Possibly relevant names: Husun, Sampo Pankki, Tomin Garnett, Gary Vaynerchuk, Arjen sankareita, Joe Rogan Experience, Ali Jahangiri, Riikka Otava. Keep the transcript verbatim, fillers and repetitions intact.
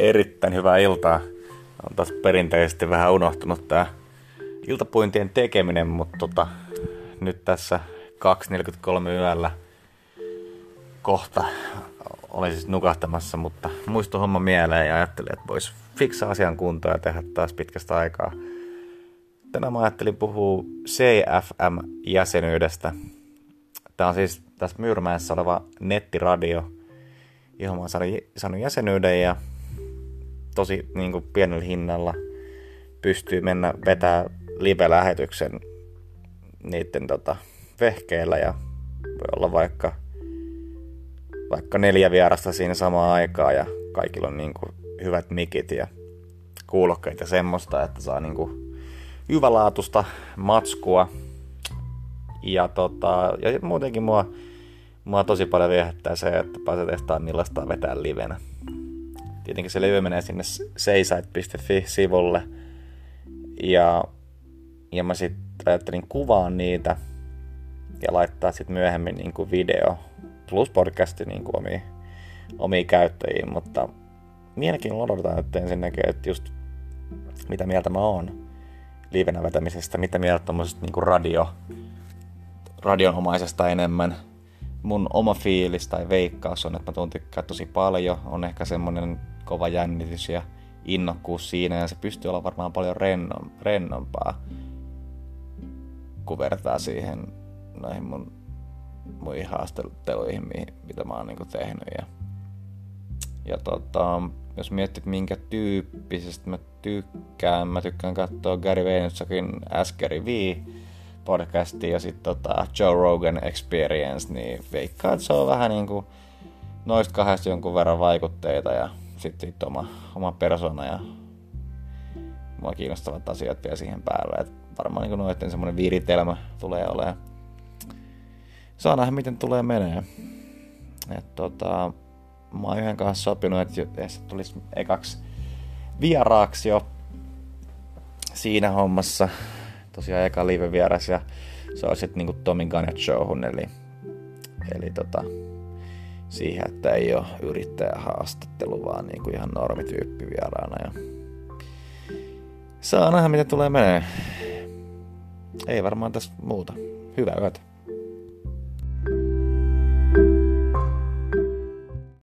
Erittäin hyvää iltaa. On taas perinteisesti vähän unohtunut tää iltapuintien tekeminen, mutta tota, nyt tässä kaksi neljäkymmentäkolme yöllä kohta olen siis nukahtamassa, mutta muistui homma mieleen ja ajattelin, että vois fiksaa asian kuntoon ja tehdä taas pitkästä aikaa. Tänään mä ajattelin puhua S A Y F M-jäsenyydestä. Tää on siis tässä Myyrmäessä oleva nettiradio, johon mä oon saanut jäsenyyden ja tosi niin kuin pienellä hinnalla pystyy mennä vetää live-lähetyksen niiden tota, vehkeillä ja voi olla vaikka, vaikka neljä vierasta siinä samaan aikaan ja kaikilla on niin kuin hyvät mikit ja kuulokkeet ja semmoista, että saa niin kuin hyvälaatusta matskua ja, tota, ja muutenkin mua Mua tosi paljon viehättää se, että pääsee testaamaan millaista vetää livenä. Tietenkin se live menee sinne sayside piste fi-sivulle. Ja, ja mä sit ajattelin kuvaa niitä ja laittaa sit myöhemmin niinku video plus podcasti niinku omiin, omiin käyttäjiin. Mutta mielenkiinnolla odotetaan nyt ensinnäkin, että just mitä mieltä mä oon livenä vetämisestä, mitä mieltä tommosesta niinku radio, radionomaisesta enemmän. Mun oma fiilis tai veikkaus on, että mä tuun tykkää tosi paljon. On ehkä semmonen kova jännitys ja innokkuus siinä, ja se pystyy olla varmaan paljon rennon, rennompaa, kun vertaa siihen näihin mun muihin haastatteluihin, mitä mä oon niinku tehnyt. Ja, ja tota, jos miettii, minkä tyyppisestä mä tykkään, mä tykkään katsoa Gary Vaynerchukin Gary V podcasti ja sitten tota Joe Rogan Experience, niin veikkaan, että se on vähän niinku noista kahdesta jonkun verran vaikutteita ja sitten sit oma, oma persona ja mua kiinnostavat asiat vielä siihen päälle. Et varmaan niinku noitten semmonen viritelmä tulee olemaan. Saa nähdä, miten tulee menee. Et tota, mä oon yhden kanssa sopinut, että se tulisi ekaksi vieraaksi jo siinä hommassa. Tosiaan eka live vieras ja se on sitten niinku Tomin Garnett showhun, eli, eli tota, siihen, että ei ole yrittäjähaastattelu, vaan niinku ihan normityyppi vieraana. Ja saa nähdä, miten tulee menee. Ei varmaan tässä muuta. Hyvää yötä.